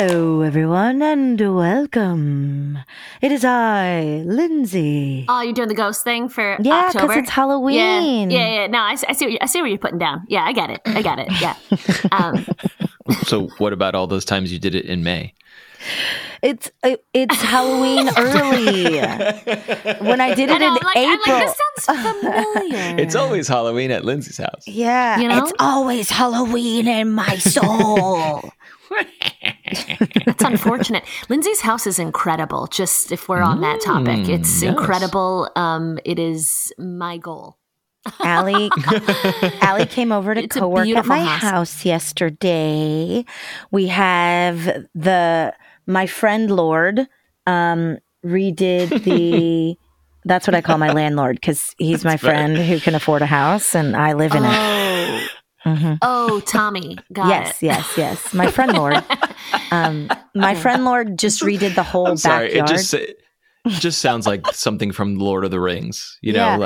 Hello, everyone, and welcome. It is I, Lindsey. Oh, you're doing the ghost thing for October? Yeah, because it's Halloween. Yeah. No, I see what you're putting down. Yeah, I got it. Yeah. So what about all those times you did it in May? It's Halloween early. When I did it in April. I'm like, this sounds familiar. It's always Halloween at Lindsey's house. Yeah, you know? It's always Halloween in my soul. That's unfortunate. Lindsey's house is incredible. Just if we're on that topic, it's incredible. It is my goal. Alli came over to co-work at my house yesterday. We have my friend Lorde redid the. That's what I call my landlord because he's my friend who can afford a house, and I live in it. Mm-hmm. Oh, Tommy. Yes. My friend Lorde. My friend Lorde just redid the whole backyard. It just sounds like something from Lord of the Rings. You know,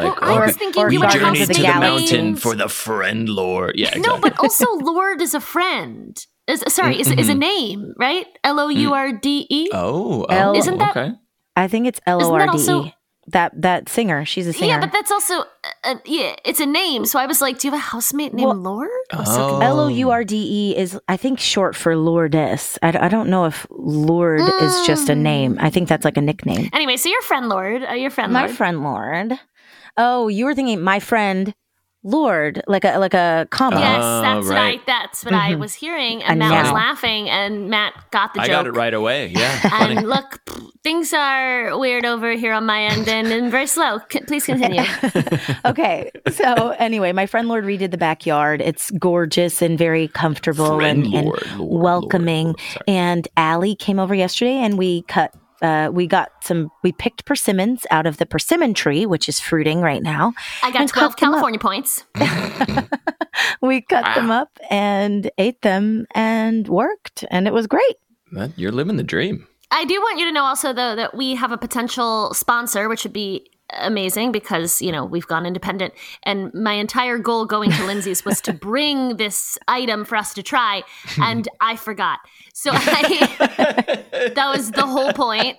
we journey to the mountain for the friend Lorde. Yeah, exactly. No, but also Lorde is a friend. Is a name, right? L-O-U-R-D-E? Oh. Isn't that? Okay. I think it's L-O-R-D-E. That singer, she's a singer. Yeah, but that's also it's a name. So I was like, do you have a housemate named Lorde? L-O-U-R-D-E is, I think, short for Lourdes. I don't know if Lorde is just a name. I think that's like a nickname. Anyway, so your friend Lorde, my friend Lorde. Oh, you were thinking my friend Lorde, like a comma. Yes, that's right. That's what I was hearing, and Matt was laughing, and Matt got the joke. I got it right away. Yeah, and look, things are weird over here on my end, and very slow. Please continue. Okay, so anyway, my friend Lorde redid the backyard. It's gorgeous and very comfortable and welcoming. Lorde. And Alli came over yesterday, and we cut. We picked persimmons out of the persimmon tree, which is fruiting right now. I got 12 California points. We cut them up and ate them and worked, and it was great. You're living the dream. I do want you to know also, though, that we have a potential sponsor, which would be amazing because, you know, we've gone independent. And my entire goal going to Lindsey's was to bring this item for us to try. And I forgot. So that was the whole point.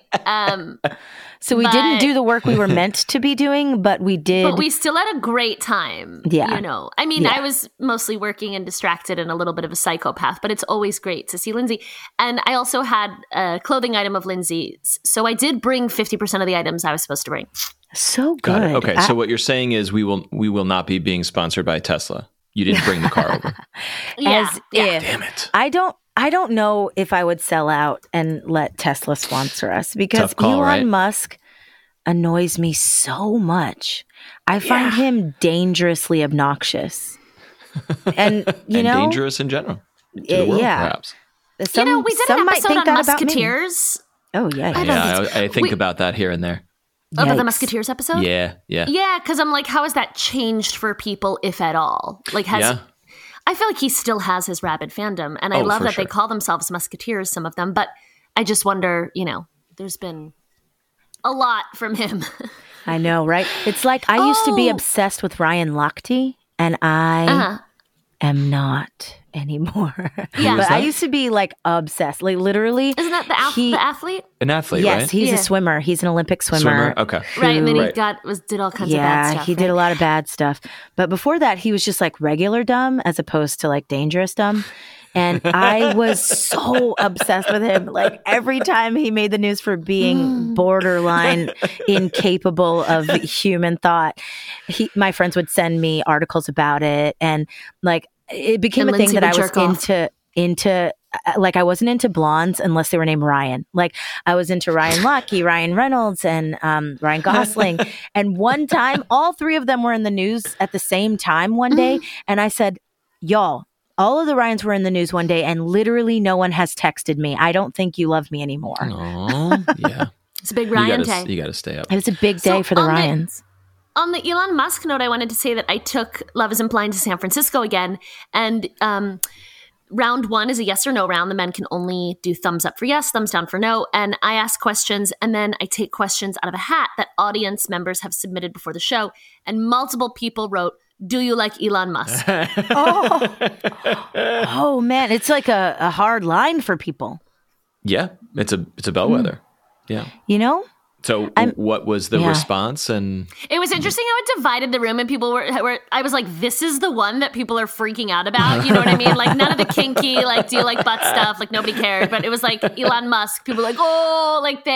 So we didn't do the work we were meant to be doing, but we did. But we still had a great time. Yeah. You know, I mean, I was mostly working and distracted and a little bit of a psychopath, but it's always great to see Lindsey. And I also had a clothing item of Lindsey's. So I did bring 50% of the items I was supposed to bring. So good. Okay. So what you're saying is we will not be being sponsored by Tesla. You didn't bring the car over. Damn it. I don't know if I would sell out and let Tesla sponsor us because Elon Musk annoys me so much. I find him dangerously obnoxious. And you know dangerous in general. To the world, perhaps. Some, you know, we did an episode on Musketeers. Oh yeah. I think about that here and there. Oh, but the Musketeers episode? Yeah. Yeah, because I'm like, how has that changed for people, if at all? Like, I feel like he still has his rabid fandom, and I love that they call themselves Musketeers, some of them, but I just wonder, you know, there's been a lot from him. I know, right? It's like I used to be obsessed with Ryan Lochte, and I am not anymore. Yeah. But I used to be like obsessed, like literally. Isn't that the athlete? An athlete, yes, right? Yes, he's a swimmer. He's an Olympic swimmer. Okay. Right, and then he did all kinds of bad stuff. Yeah, he did a lot of bad stuff. But before that, he was just like regular dumb as opposed to like dangerous dumb. And I was so obsessed with him. Like every time he made the news for being borderline incapable of human thought, my friends would send me articles about it. And like it became a thing that I was into. Like I wasn't into blondes unless they were named Ryan. Like I was into Ryan Lochte, Ryan Reynolds, and Ryan Gosling. And one time, all three of them were in the news at the same time one day. And I said, Y'all, all of the Ryans were in the news one day and literally no one has texted me, "I don't think you love me anymore." Aww, yeah. It's a big Ryan day. You got to stay up. It's a big day for the Ryans. On the Elon Musk note, I wanted to say that I took Love Isn't Blind to San Francisco again. And round one is a yes or no round. The men can only do thumbs up for yes, thumbs down for no. And I ask questions, and then I take questions out of a hat that audience members have submitted before the show. And multiple people wrote, "Do you like Elon Musk?" Oh, man. It's like a hard line for people. Yeah. It's a bellwether. Yeah. You know? So what was the response? And it was interesting how it divided the room, and people were I was like, this is the one that people are freaking out about. You know what I mean? Like, none of the kinky, like, do you like butt stuff? Like, nobody cared. But it was like Elon Musk. People were like, oh, like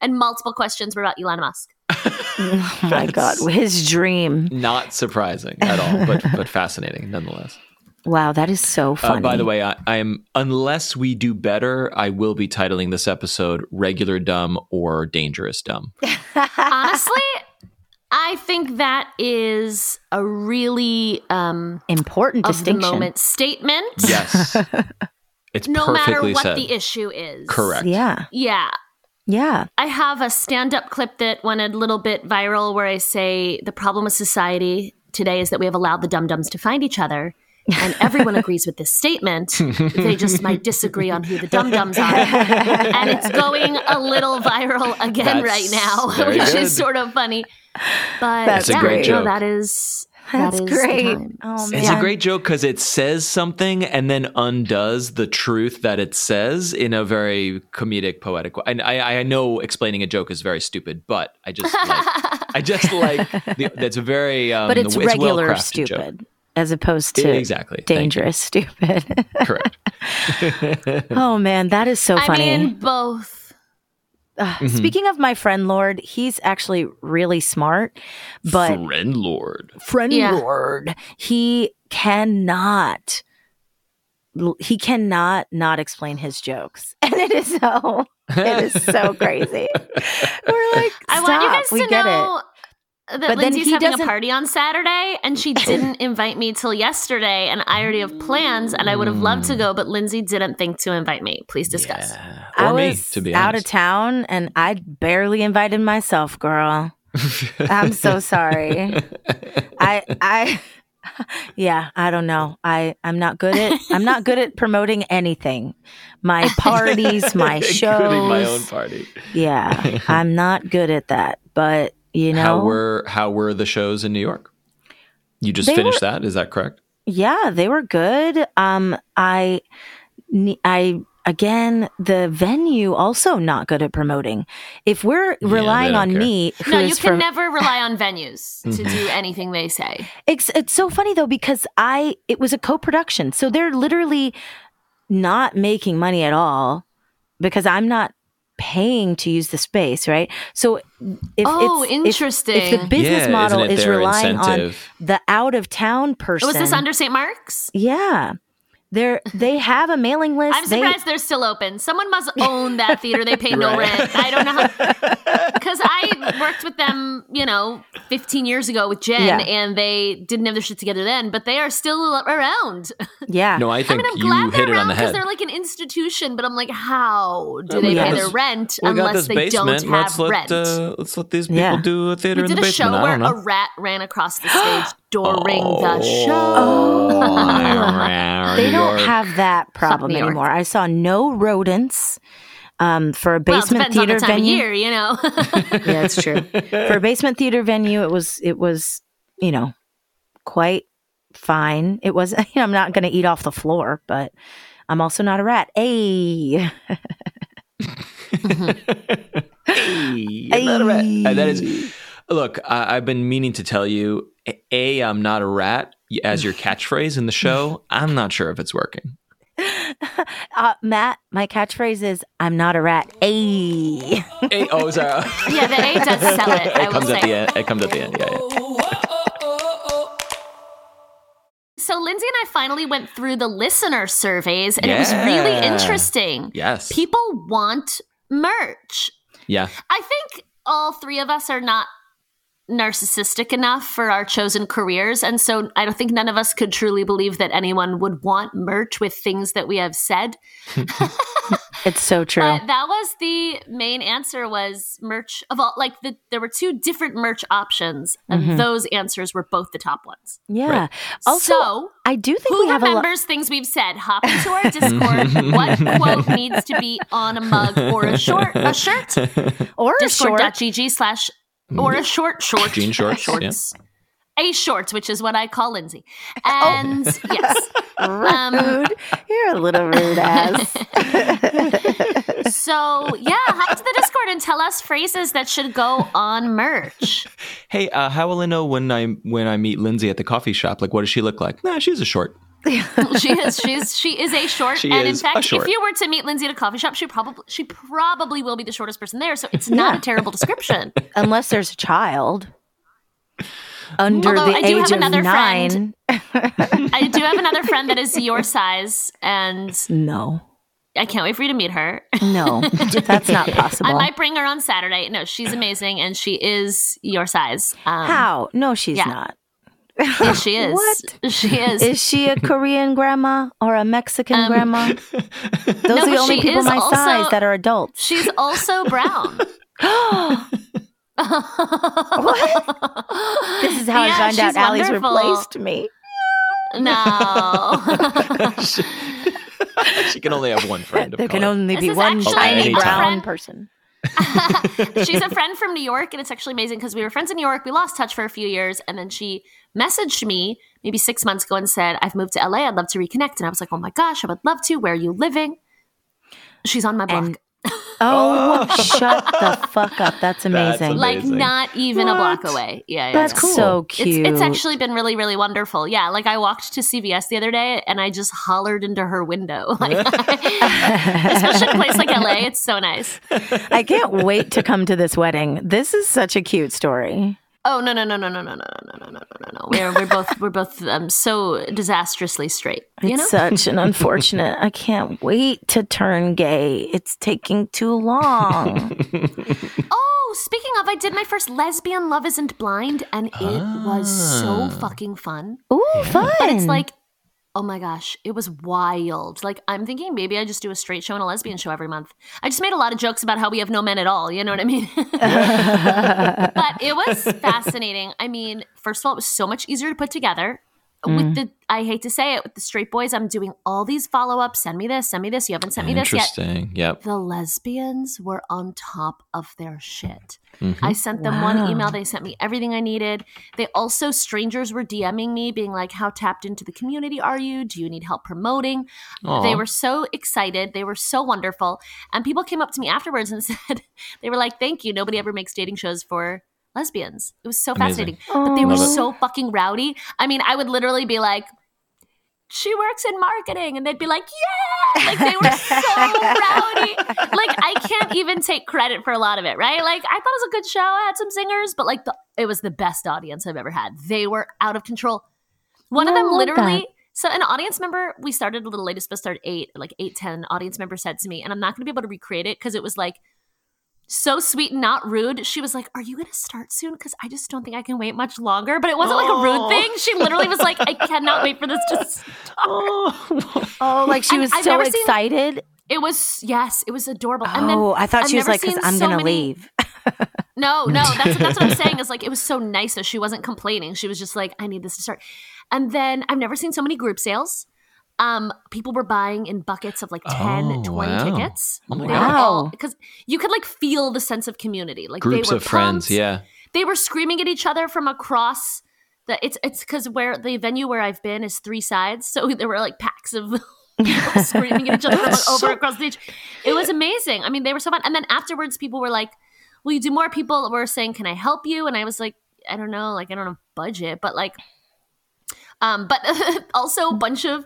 and multiple questions were about Elon Musk. Oh, my God. His dream. Not surprising at all, but fascinating nonetheless. Wow, that is so funny. By the way, I am, unless we do better, I will be titling this episode Regular Dumb or Dangerous Dumb. Honestly, I think that is a really important distinction. Of the moment statement. Yes. It's no perfectly said. No matter what the issue is. Correct. Yeah. Yeah. Yeah. I have a stand-up clip that went a little bit viral where I say the problem with society today is that we have allowed the dum-dums to find each other. And everyone agrees with this statement. They just might disagree on who the dum-dums are. And it's going a little viral again right now, which is sort of funny. But that's a great joke. That's great. Oh, man. It's a great joke because it says something and then undoes the truth that it says in a very comedic, poetic way. And I know explaining a joke is very stupid, but I just like that's a very but it's regular stupid. Joke. As opposed to dangerous, stupid. Correct. Oh, man, that is so funny. I mean, both. Speaking of my friend Lorde, he's actually really smart. But Friend Lorde. He cannot not explain his jokes. And it is so crazy. We're like, stop, I want you guys to know. But Lindsey's having a party on Saturday, and she didn't invite me till yesterday, and I already have plans, and I would have loved to go, but Lindsey didn't think to invite me. Please discuss. Yeah. I was out of town, and I barely invited myself, girl. I'm so sorry. I don't know. I'm not good at promoting anything. My parties, my shows. Including my own party. Yeah, I'm not good at that, but. You know, how were the shows in New York? You just finished that? Is that correct? Yeah, they were good. I again, the venue also not good at promoting. If we're relying on me, no, you can never rely on venues to do anything they say. It's so funny though because it was a co-production, so they're literally not making money at all because I'm not paying to use the space, right? So interesting. If the business model is relying on the out-of-town person. Was this under St. Mark's? Yeah. They have a mailing list. I'm surprised they're still open. Someone must own that theater. They pay no rent. I don't know how. Because I worked with them, 15 years ago with Jen, and they didn't have their shit together then, but they are still around. Yeah. No, I think you hit it on the head. Because they're like an institution, but I'm like, how do they pay their rent unless they don't have rent? Let's let these people do a theater in the basement. We did a show where a rat ran across the stage during the show. They don't have that problem anymore. I saw no rodents for a basement theater on the time venue. Of year, yeah, it's true. For a basement theater venue, it was quite fine. It was. I'm not going to eat off the floor, but I'm also not a rat. Hey. I'm not a rat. That is. Look, I've been meaning to tell you, A, I'm not a rat as your catchphrase in the show. I'm not sure if it's working. Matt, my catchphrase is, I'm not a rat. A. A. Oh, sorry. Yeah, the A does sell it. It comes at the end. Yeah. So Lindsey and I finally went through the listener surveys, and it was really interesting. Yes. People want merch. Yeah. I think all three of us are not narcissistic enough for our chosen careers. And so I don't think none of us could truly believe that anyone would want merch with things that we have said. It's so true. But that was the main answer, was merch of all, like there were two different merch options, and those answers were both the top ones. Yeah. Right. Also, so, I do think who we have remembers things we've said. Hop into our Discord. What quote needs to be on a mug or a shirt? Or a short. Discord.gg/ or a short. Jean shorts. Yeah. A shorts, which is what I call Lindsey. And yes. Rude. You're a little rude ass. So, yeah, hop to the Discord and tell us phrases that should go on merch. Hey, how will I know when I meet Lindsey at the coffee shop? Like, what does she look like? Nah, she's a short. She is a short, she and in fact, if you were to meet Lindsey at a coffee shop, she probably will be the shortest person there. So it's not a terrible description, unless there's a child under the age of 9. I do have another friend that is your size, and no, I can't wait for you to meet her. No, that's not possible. I might bring her on Saturday. No, she's amazing, and she is your size. How? No, she's not. Yeah, she is. What? She is. Is she a Korean grandma or a Mexican grandma? Those are the only people my size that are adults. She's also brown. What? This is how I found out Allie's replaced me. No. She can only have one friend. There can only be one shiny brown person. She's a friend from New York, and it's actually amazing because we were friends in New York. We lost touch for a few years, and then she messaged me maybe 6 months ago and said, I've moved to LA, I'd love to reconnect. And I was like, oh my gosh, I would love to. Where are you living? She's on my block. Shut the fuck up. That's amazing. Like, not even a block away. Yeah. That's cool. So cute. It's actually been really, really wonderful. Yeah. Like, I walked to CVS the other day and I just hollered into her window. Like, especially a place like LA. It's so nice. I can't wait to come to this wedding. This is such a cute story. Oh, no. We're both so disastrously straight. It's such an unfortunate. I can't wait to turn gay. It's taking too long. Oh, speaking of, I did my first Lesbian Love Isn't Blind, and it was so fucking fun. Ooh, fun. But it's like, oh my gosh, it was wild. Like, I'm thinking maybe I just do a straight show and a lesbian show every month. I just made a lot of jokes about how we have no men at all. You know what I mean? But it was fascinating. I mean, first of all, it was so much easier to put together. With the, I hate to say it, with the straight boys, I'm doing all these follow-ups. Send me this. You haven't sent me this yet. Interesting. Yep. The lesbians were on top of their shit. Mm-hmm. I sent them one email. They sent me everything I needed. They also, strangers were DMing me being like, how tapped into the community are you? Do you need help promoting? Aww. They were so excited. They were so wonderful. And people came up to me afterwards and said, they were like, thank you. Nobody ever makes dating shows for lesbians. It was so fascinating. But they were so fucking rowdy. I mean, I would literally be like, she works in marketing, and they'd be like, yeah! Like, they were so rowdy. Like, I can't even take credit for a lot of it, right? Like, I thought it was a good show. I had some singers, but like it was the best audience I've ever had. They were out of control. One of them literally, so an audience member, we started a little late, but started 8:10. Audience member said to me, and I'm not going to be able to recreate it because it was like, so sweet and not rude. She was like, are you going to start soon? Because I just don't think I can wait much longer. But it wasn't like a rude thing. She literally was like, I cannot wait for this to start. Oh, like she was so excited. It was, yes, it was adorable. Oh, and then, I thought she was like, because I'm going to leave. No, that's what I'm saying. Is like, it was so nice that she wasn't complaining. She was just like, I need this to start. And then I've never seen so many group sales. People were buying in buckets of like 10, 20 tickets. Oh, wow. Because you could like feel the sense of community. Like, groups they were of pumped. Friends, yeah. They were screaming at each other from across the, it's because where the venue where I've been is 3 sides. So there were like packs of people screaming at each other from over across the stage. It was amazing. I mean, they were so fun. And then afterwards, people were like, will you do more? People were saying, can I help you? And I was like, I don't know. Like, I don't have budget, but like, but also a bunch of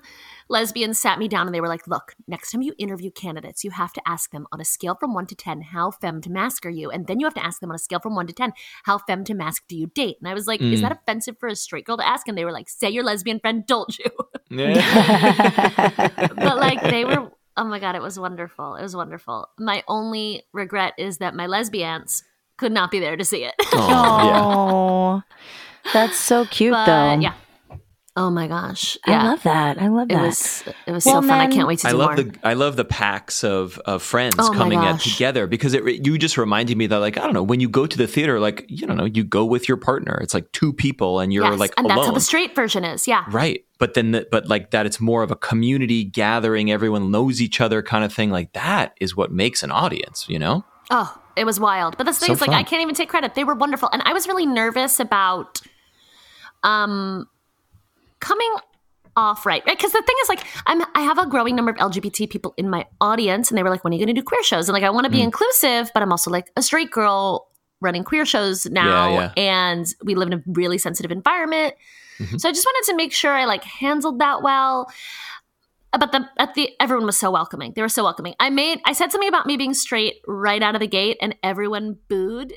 lesbians sat me down and they were like, look, next time you interview candidates, you have to ask them on a scale from 1 to 10, how femme to mask are you? And then you have to ask them on a scale from 1 to 10, how femme to mask do you date? And I was like, is that offensive for a straight girl to ask? And they were like, say your lesbian friend told you. Yeah. But like they were, oh my God, it was wonderful. It was wonderful. My only regret is that my lesbians could not be there to see it. Oh, yeah. That's so cute, but, though. Yeah. Oh my gosh! Yeah. I love that. I love that. It was so fun. I can't wait to do more. I love the packs of friends coming out together, because you just reminded me that, like, I don't know, when you go to the theater, like, you don't know, you go with your partner. It's like two people, and you're like alone. And that's how the straight version is. Yeah. Right. But then, it's more of a community gathering. Everyone knows each other, kind of thing. Like, that is what makes an audience. You know. Oh, it was wild. But the thing is, like, I can't even take credit. They were wonderful, and I was really nervous about, coming off right because the thing is, like, I have a growing number of LGBT people in my audience, and they were like, when are you going to do queer shows? And like, I want to be inclusive, but I'm also like a straight girl running queer shows now, and we live in a really sensitive environment, so I just wanted to make sure I like handled that well. But everyone was so welcoming. They were so welcoming. I said something about me being straight right out of the gate, and everyone booed.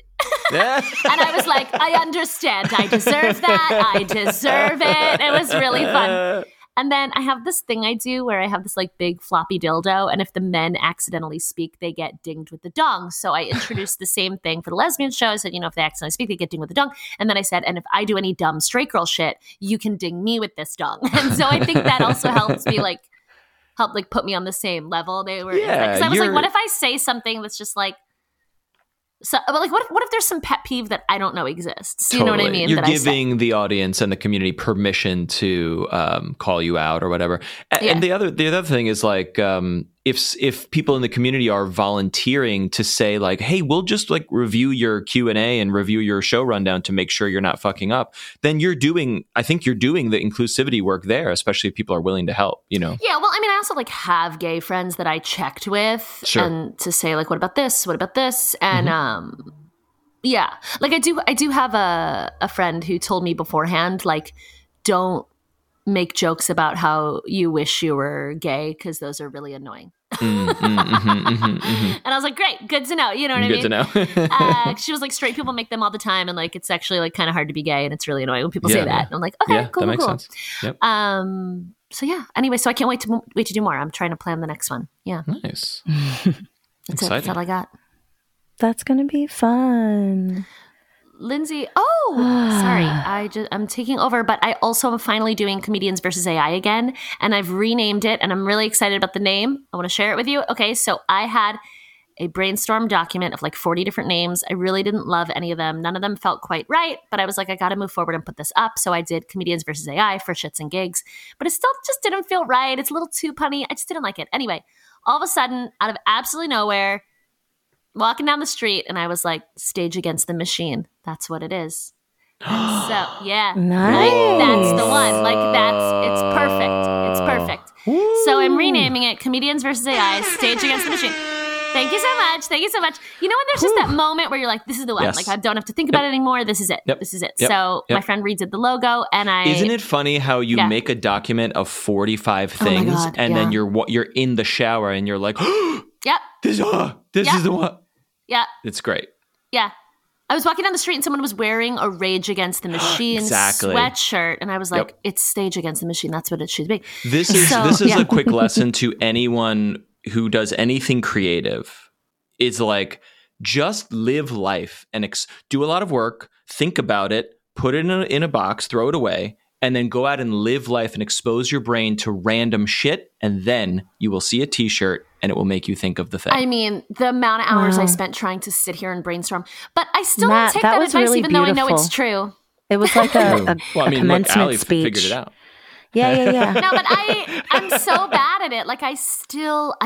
Yeah. And I was like, I understand. I deserve that. I deserve it. It was really fun. And then I have this thing I do where I have this like big floppy dildo, and if the men accidentally speak, they get dinged with the dong. So I introduced the same thing for the lesbian show. I said, you know, if they accidentally speak, they get dinged with the dong. And then I said, and if I do any dumb straight girl shit, you can ding me with this dong. And so I think that also helps me like, put me on the same level. They were, because I was like, what if I say something that's just like, so, like, what if there's some pet peeve that I don't know exists? Do you know what I mean? You're giving the audience and the community permission to call you out or whatever. And the other thing is like, if people in the community are volunteering to say like, hey, we'll just like review your Q&A and review your show rundown to make sure you're not fucking up, then I think you're doing the inclusivity work there, especially if people are willing to help, you know? Yeah. Well, I mean, I also like have gay friends that I checked with and to say like, what about this? What about this? And, yeah, like I do have a friend who told me beforehand, like, don't make jokes about how you wish you were gay, because those are really annoying. And I was like, great, good to know. You know what I mean? Good to know. She was like, straight people make them all the time, and like it's actually like kind of hard to be gay, and it's really annoying when people say that. And I'm like, okay, cool, that makes sense. Yep. Anyway, so I can't wait to do more. I'm trying to plan the next one. Yeah. Nice. That's all I got. That's gonna be fun. Lindsey, sorry, I'm taking over, but I also am finally doing Comedians versus AI again, and I've renamed it, and I'm really excited about the name. I want to share it with you. Okay, so I had a brainstorm document of like 40 different names. I really didn't love any of them. None of them felt quite right, but I was like, I got to move forward and put this up. So I did Comedians versus AI for shits and gigs, but it still just didn't feel right. It's a little too punny. I just didn't like it. Anyway, all of a sudden, out of absolutely nowhere, walking down the street, and I was like, Stage Against the Machine. That's what it is. And so, yeah. Nice. Like, that's the one. Like, it's perfect. It's perfect. Ooh. So I'm renaming it Comedians versus AI, Stage Against the Machine. Thank you so much. Thank you so much. You know when there's just that moment where you're like, this is the one. Yes. Like, I don't have to think about it anymore. This is it. This is it. So my friend redid the logo, and Isn't it funny how you make a document of 45 things, and then you're in the shower, and you're like, This is the one. Yeah. It's great. Yeah. I was walking down the street, and someone was wearing a Rage Against the Machine sweatshirt, and I was like, it's Stage Against the Machine. That's what it should be. This is a quick lesson to anyone who does anything creative. It's like, just live life and do a lot of work, think about it, put it in a box, throw it away, and then go out and live life and expose your brain to random shit, and then you will see a t-shirt, and it will make you think of the thing. I mean, the amount of hours I spent trying to sit here and brainstorm. But I still didn't take that advice, really, even though I know it's true. It was like a commencement speech. Alli figured it out. Yeah. No, but I'm so bad at it. Like, I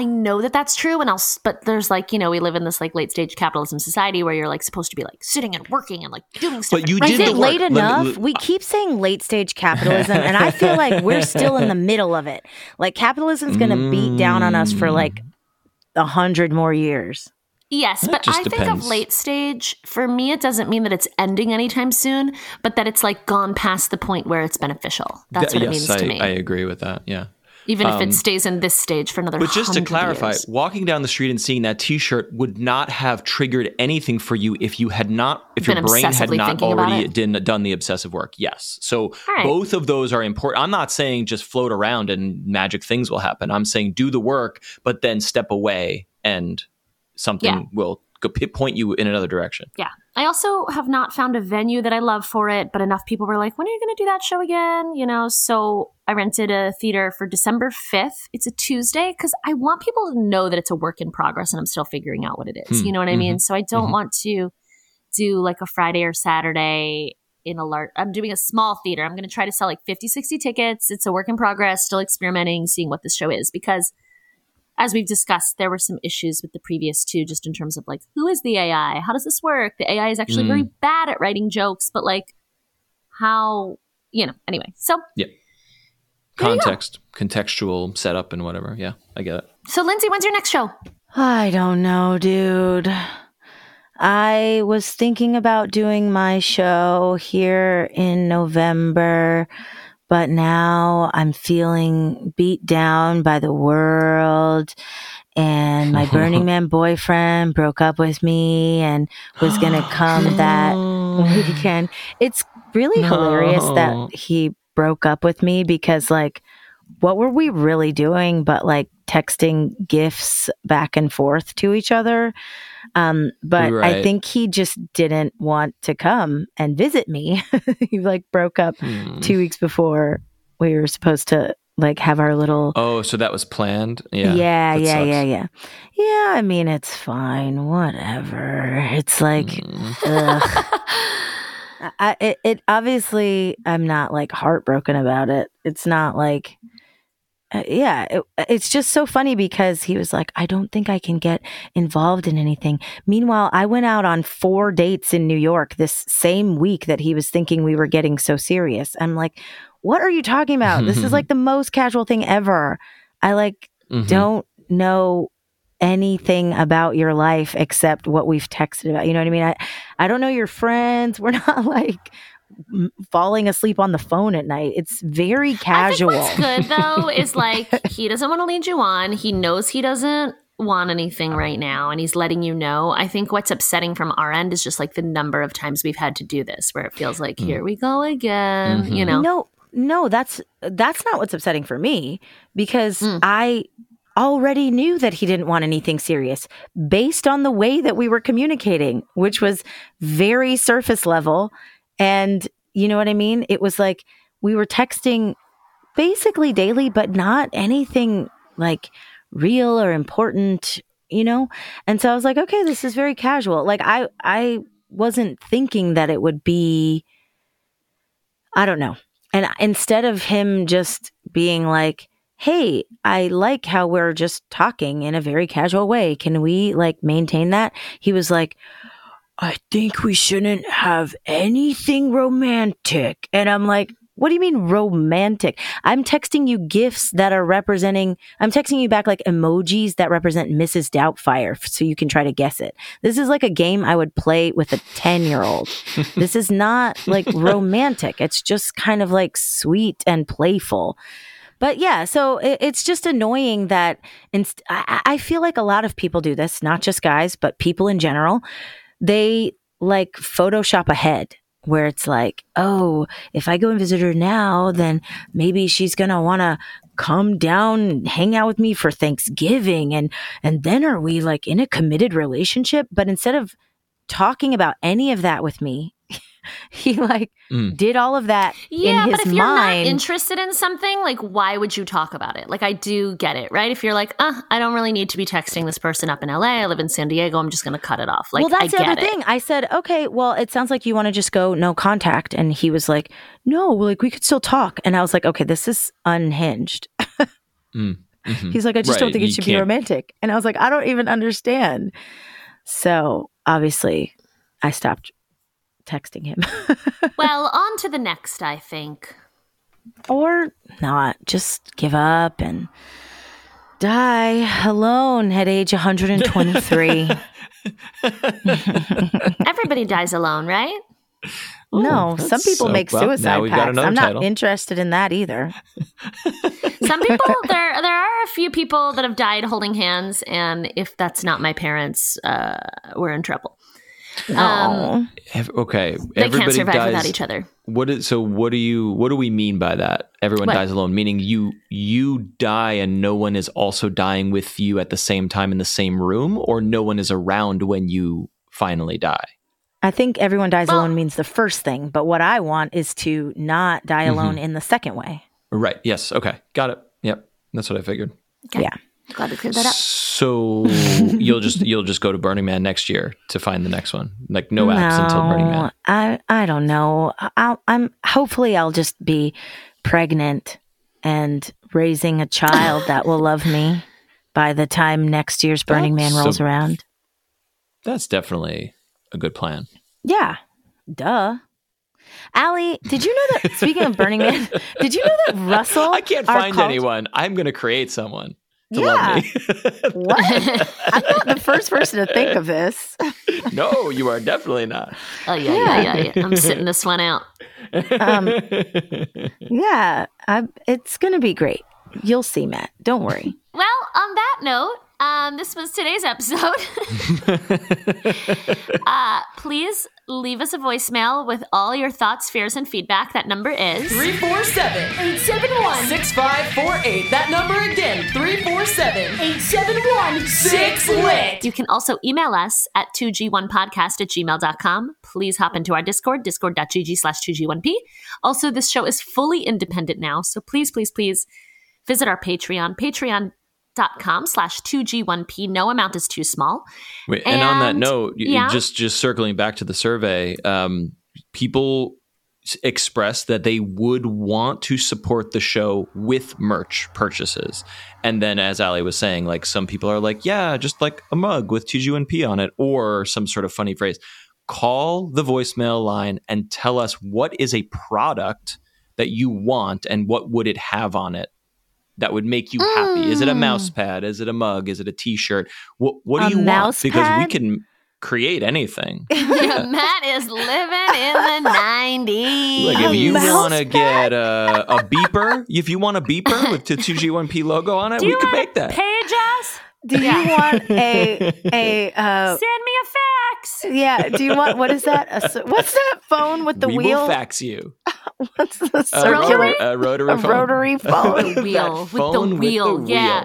know that that's true. But there's like, you know, we live in this like late stage capitalism society where you're like supposed to be like sitting and working and like doing stuff. But you did it late enough. We keep saying late stage capitalism, and I feel like we're still in the middle of it. Like, capitalism's going to beat down on us for like 100 more years. Yes, but I think of late stage, for me, it doesn't mean that it's ending anytime soon, but that it's like gone past the point where it's beneficial. That's what it means to me. I agree with that, yeah. Even if it stays in this stage for another 100 years. But just to clarify, walking down the street and seeing that t-shirt would not have triggered anything for you if your brain had not already done the obsessive work. Yes. So both of those are important. I'm not saying just float around and magic things will happen. I'm saying do the work, but then step away and something will point you in another direction. Yeah. I also have not found a venue that I love for it, but enough people were like, when are you going to do that show again? You know, so I rented a theater for December 5th. It's a Tuesday because I want people to know that it's a work in progress and I'm still figuring out what it is. You know what I mean? So I don't want to do like a Friday or Saturday in a large, I'm doing a small theater. I'm going to try to sell like 50, 60 tickets. It's a work in progress, still experimenting, seeing what this show is, because as we've discussed, there were some issues with the previous two, just in terms of like, who is the AI? How does this work? The AI is actually very bad at writing jokes, but like how, you know, anyway. So yeah, context, contextual setup and whatever. Yeah, I get it. So Lindsey, when's your next show? I don't know, dude. I was thinking about doing my show here in November, but now I'm feeling beat down by the world, and my Burning Man boyfriend broke up with me and was going to come that weekend. It's really hilarious that he broke up with me because, like, what were we really doing but, like, texting gifs back and forth to each other? But right. I think he just didn't want to come and visit me. He like broke up 2 weeks before we were supposed to like have our little. Oh, so that was planned. Yeah. Yeah. I mean, it's fine. Whatever. It's like, It obviously I'm not like heartbroken about it. It's not like. It's just so funny because he was like, I don't think I can get involved in anything. Meanwhile, I went out on 4 dates in New York this same week that he was thinking we were getting so serious. I'm like, what are you talking about? This is like the most casual thing ever. I like don't know anything about your life except what we've texted about. You know what I mean? I don't know your friends. We're not like falling asleep on the phone at night. It's very casual. I think what's good though is like he doesn't want to lead you on. He knows he doesn't want anything right now, and he's letting you know. I think what's upsetting from our end is just like the number of times we've had to do this, where it feels like here we go again. You know, no, that's not what's upsetting for me, because I already knew that he didn't want anything serious based on the way that we were communicating, which was very surface level. And you know what I mean? It was like we were texting basically daily, but not anything like real or important, you know? And so I was like, okay, this is very casual. Like I wasn't thinking that it would be, I don't know. And instead of him just being like, hey, I like how we're just talking in a very casual way. Can we like maintain that? He was like, I think we shouldn't have anything romantic. And I'm like, what do you mean romantic? I'm texting you gifs that are representing, I'm texting you back like emojis that represent Mrs. Doubtfire so you can try to guess it. This is like a game I would play with a 10-year-old. This is not like romantic. It's just kind of like sweet and playful. But yeah, so it's just annoying that I feel like a lot of people do this, not just guys, but people in general. They like Photoshop ahead, where it's like, oh, if I go and visit her now, then maybe she's going to want to come down and hang out with me for Thanksgiving. And then are we like in a committed relationship? But instead of talking about any of that with me, he like did all of that in his mind. Yeah, but if you're not interested in something, like why would you talk about it? Like I do get it, right? If you're like, I don't really need to be texting this person up in LA. I live in San Diego. I'm just going to cut it off. Like, well, that's the other thing. I said, okay, well, it sounds like you want to just go no contact. And he was like, no, like we could still talk. And I was like, okay, this is unhinged. He's like, I just don't think it should be romantic. And I was like, I don't even understand. So obviously I stopped texting him. Well, on to the next, I think. Or not. Just give up and die alone at age 123. Everybody dies alone, right? Ooh, no, some people make suicide pacts. I'm not interested in that either. Some people, there are a few people that have died holding hands, and if that's not my parents, we're in trouble. Okay. They everybody can't survive without each other. What do we mean by that? Everyone dies alone, meaning you die and no one is also dying with you at the same time in the same room, or no one is around when you finally die? I think everyone dies alone means the first thing, but what I want is to not die alone in the second way. Right. Yes. Okay. Got it. Yep. That's what I figured. Okay. Yeah. Glad we cleared that up. So you'll just go to Burning Man next year to find the next one. Like no apps until Burning Man. I don't know. I'm hopefully I'll just be pregnant and raising a child that will love me by the time next year's Burning Man rolls around. That's definitely a good plan. Yeah. Duh. Alli, did you know that, speaking of Burning Man, did you know that Russell? I can't find anyone. I'm going to create someone to love me. What? I'm not the first person to think of this. No, you are definitely not. Oh, yeah. I'm sitting this one out. Yeah, it's going to be great. You'll see, Matt. Don't worry. Well, on that note, this was today's episode. Please leave us a voicemail with all your thoughts, fears, and feedback. That number is 347-871-6548. That number again, 347-871-6LIT. You can also email us at 2g1podcast@gmail.com. Please hop into our Discord, discord.gg/2g1p. Also, this show is fully independent now, so please, please, please visit our Patreon, patreon.com/2g1p. No amount is too small. Wait, and on that note, just circling back to the survey, people expressed that they would want to support the show with merch purchases. And then, as Alli was saying, like some people are like, yeah, just like a mug with 2g1p on it or some sort of funny phrase. Call the voicemail line and tell us what is a product that you want and what would it have on it that would make you happy. Is it a mouse pad? Is it a mug? Is it a t-shirt? What do you want? Because we can create anything. Matt is living in the 90s. Look, if you want to get a beeper, if you want a beeper with the 2G1P logo on it, we could make that. Page us? Do you want a send me a fax? Yeah. Do you want, what is that? What's that phone with the wheel? We will fax you. What's the circular? A rotary phone. Rotary phone. The wheel. With the wheel. Yeah.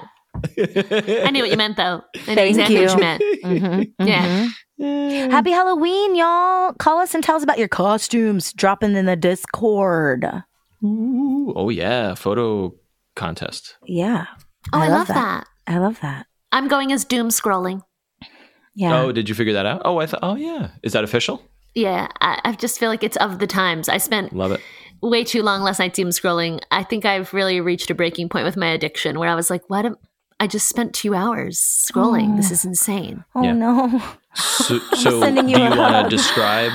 I knew what you meant, though. I knew exactly what you meant. Mm-hmm. Yeah. Mm. Happy Halloween, y'all. Call us and tell us about your costumes. Drop in the Discord. Ooh, oh, yeah. Photo contest. Yeah. Oh, I love that. I love that. I'm going as doom scrolling. Yeah. Oh, did you figure that out? Oh, I thought. Oh, yeah. Is that official? Yeah. I just feel like it's of the times. I spent way too long last night doom scrolling. I think I've really reached a breaking point with my addiction where I was like, what am I just spent 2 hours scrolling. Oh. This is insane. Oh, yeah. No. So do you want to describe?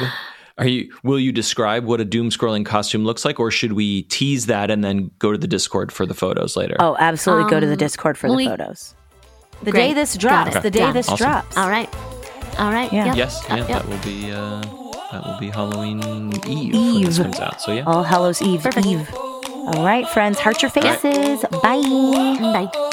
Will you describe what a doom scrolling costume looks like, or should we tease that and then go to the Discord for the photos later? Oh, absolutely. Go to the Discord for the photos. The day this drops. Okay. The day this drops. All right. Yeah. Yep. Yes. Yep. That will be. That will be Halloween Eve when this comes out. So yeah. All Hallows Eve. Perfect. All right, friends. Heart your faces. Right. Bye. Bye.